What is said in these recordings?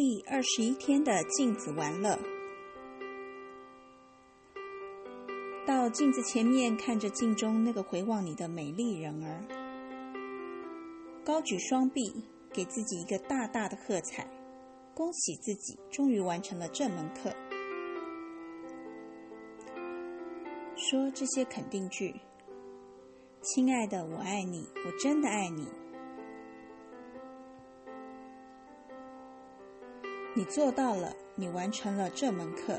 第21天的镜子玩乐。到镜子前面，看着镜中那个回望你的美丽人儿，高举双臂，给自己一个大大的喝彩，恭喜自己终于完成了这门课。说这些肯定句，亲爱的，我爱你，我真的爱你。你做到了，你完成了这门课。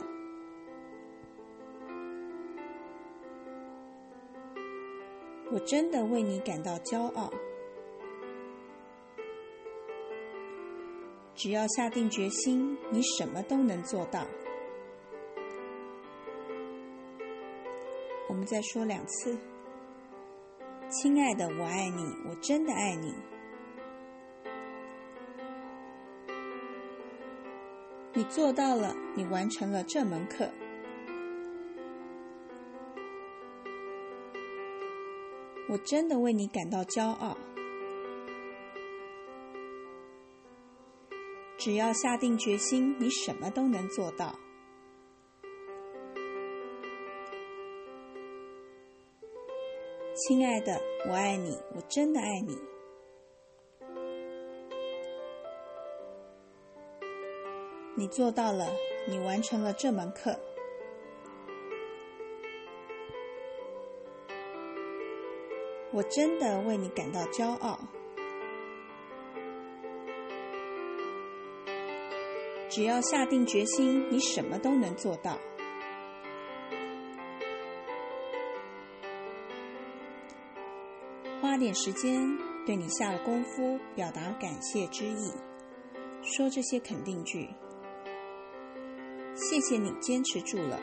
我真的为你感到骄傲。只要下定决心，你什么都能做到。我们再说2次。亲爱的，我爱你，我真的爱你。你做到了，你完成了这门课。我真的为你感到骄傲。只要下定决心，你什么都能做到。亲爱的，我爱你，我真的爱你。你做到了，你完成了这门课。我真的为你感到骄傲。只要下定决心，你什么都能做到。花点时间，对你下了功夫，表达感谢之意。说这些肯定句。谢谢你坚持住了，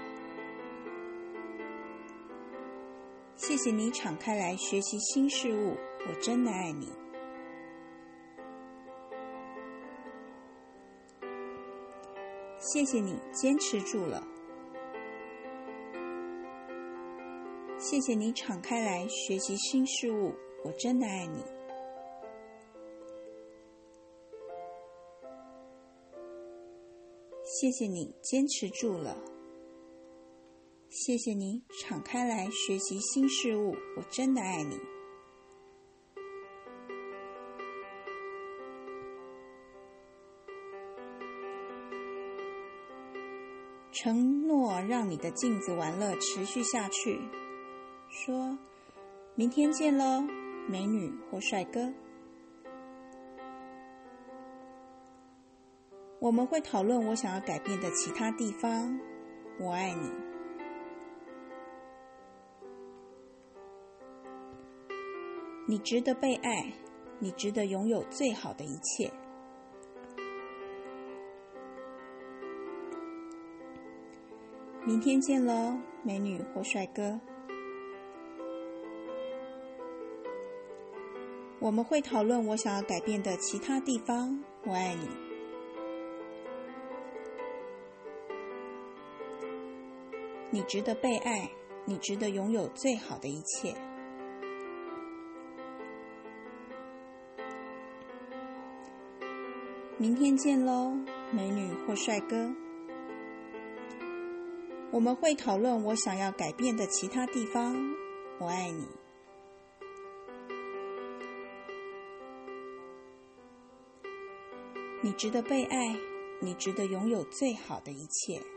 谢谢你敞开来学习新事物，我真的爱你。谢谢你坚持住了，谢谢你敞开来学习新事物，我真的爱你。谢谢你坚持住了，谢谢你敞开来学习新事物，我真的爱你。承诺让你的镜子玩乐持续下去，说明天见咯，美女或帅哥。我们会讨论我想要改变的其他地方。我爱你。你值得被爱，你值得拥有最好的一切。明天见咯，美女或帅哥。我们会讨论我想要改变的其他地方。我爱你。你值得被爱，你值得拥有最好的一切。明天见咯，美女或帅哥。我们会讨论我想要改变的其他地方。我爱你。你值得被爱，你值得拥有最好的一切。